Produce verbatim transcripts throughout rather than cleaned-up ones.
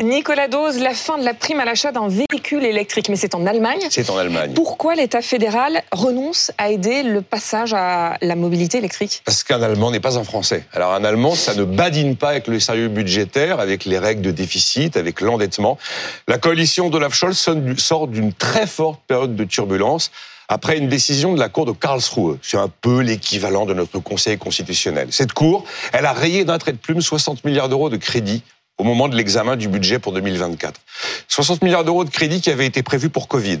Nicolas Doze, la fin de la prime à l'achat d'un véhicule électrique, mais c'est en Allemagne. C'est en Allemagne. Pourquoi l'État fédéral renonce à aider le passage à la mobilité électrique? Parce qu'un Allemand n'est pas un Français. Alors un Allemand, ça ne badine pas avec le sérieux budgétaire, avec les règles de déficit, avec l'endettement. La coalition d'Olaf Scholz sort d'une très forte période de turbulence après une décision de la Cour de Karlsruhe. C'est un peu l'équivalent de notre Conseil constitutionnel. Cette Cour, elle a rayé d'un trait de plume soixante milliards d'euros de crédits au moment de l'examen du budget pour deux mille vingt-quatre. soixante milliards d'euros de crédit qui avaient été prévus pour Covid.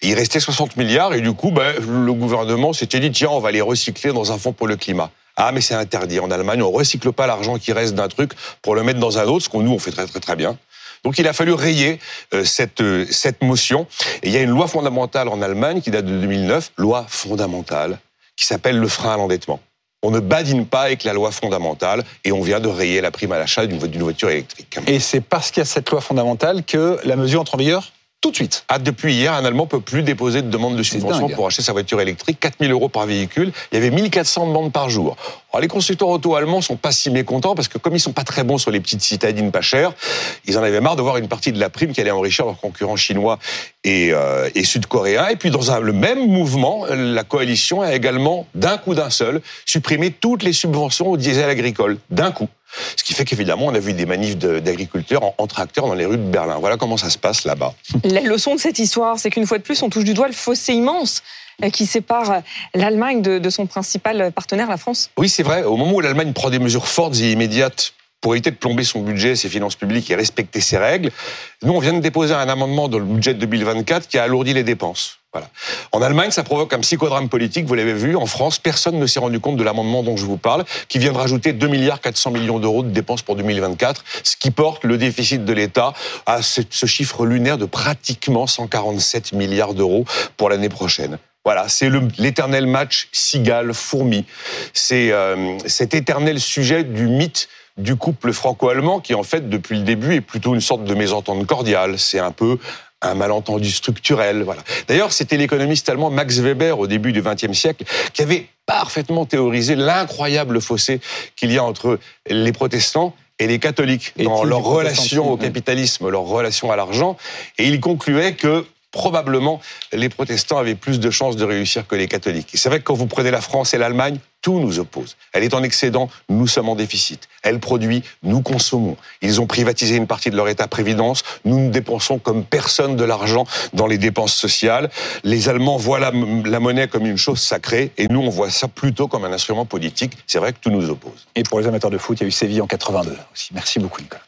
Et il restait soixante milliards et du coup, ben, le gouvernement s'était dit « Tiens, on va les recycler dans un fonds pour le climat ». Ah, mais c'est interdit. En Allemagne, on ne recycle pas l'argent qui reste d'un truc pour le mettre dans un autre, ce qu'on nous, on fait très très très bien. Donc il a fallu rayer euh, cette, euh, cette motion. Et il y a une loi fondamentale en Allemagne qui date de deux mille neuf, loi fondamentale, qui s'appelle le frein à l'endettement. On ne badine pas avec la loi fondamentale et on vient de rayer la prime à l'achat d'une voiture électrique. Et c'est parce qu'il y a cette loi fondamentale que la mesure entre en vigueur tout de suite. Ah, depuis hier, un Allemand ne peut plus déposer de demande de subvention pour acheter sa voiture électrique. quatre mille euros par véhicule. Il y avait mille quatre cents demandes par jour. Alors, les constructeurs auto-allemands ne sont pas si mécontents parce que comme ils ne sont pas très bons sur les petites citadines pas chères, ils en avaient marre de voir une partie de la prime qui allait enrichir leurs concurrents chinois et, euh, et sud-coréens. Et puis, dans un, le même mouvement, la coalition a également, d'un coup d'un seul, supprimé toutes les subventions au diesel agricole. D'un coup. Ce qui fait qu'évidemment, on a vu des manifs de, d'agriculteurs en, en tracteur dans les rues de Berlin. Voilà comment ça se passe là-bas. La leçon de cette histoire, c'est qu'une fois de plus, on touche du doigt le fossé immense qui sépare l'Allemagne de, de son principal partenaire, la France. Oui, c'est vrai. Au moment où l'Allemagne prend des mesures fortes et immédiates pour éviter de plomber son budget, ses finances publiques et respecter ses règles, nous, on vient de déposer un amendement dans le budget de deux mille vingt-quatre qui a alourdi les dépenses. Voilà. En Allemagne, ça provoque un psychodrame politique, vous l'avez vu. En France, personne ne s'est rendu compte de l'amendement dont je vous parle, qui vient de rajouter deux milliards quatre cents millions d'euros de dépenses pour deux mille vingt-quatre, ce qui porte le déficit de l'État à ce, ce chiffre lunaire de pratiquement cent quarante-sept milliards d'euros pour l'année prochaine. Voilà, c'est le, l'éternel match cigale-fourmi. C'est euh, cet éternel sujet du mythe du couple franco-allemand qui, en fait, depuis le début, est plutôt une sorte de mésentente cordiale. C'est un peu un malentendu structurel, voilà. D'ailleurs, c'était l'économiste allemand Max Weber, au début du vingtième siècle, qui avait parfaitement théorisé l'incroyable fossé qu'il y a entre les protestants et les catholiques dans leur relation au capitalisme, leur relation à l'argent. Et il concluait que probablement, les protestants avaient plus de chances de réussir que les catholiques. Et c'est vrai que quand vous prenez la France et l'Allemagne, tout nous oppose. Elle est en excédent, nous sommes en déficit. Elle produit, nous consommons. Ils ont privatisé une partie de leur État-prévidence. Nous nous dépensons comme personne de l'argent dans les dépenses sociales. Les Allemands voient la, la monnaie comme une chose sacrée et nous, on voit ça plutôt comme un instrument politique. C'est vrai que tout nous oppose. Et pour les amateurs de foot, il y a eu Séville en quatre-vingt-deux aussi. Merci beaucoup, Nicolas.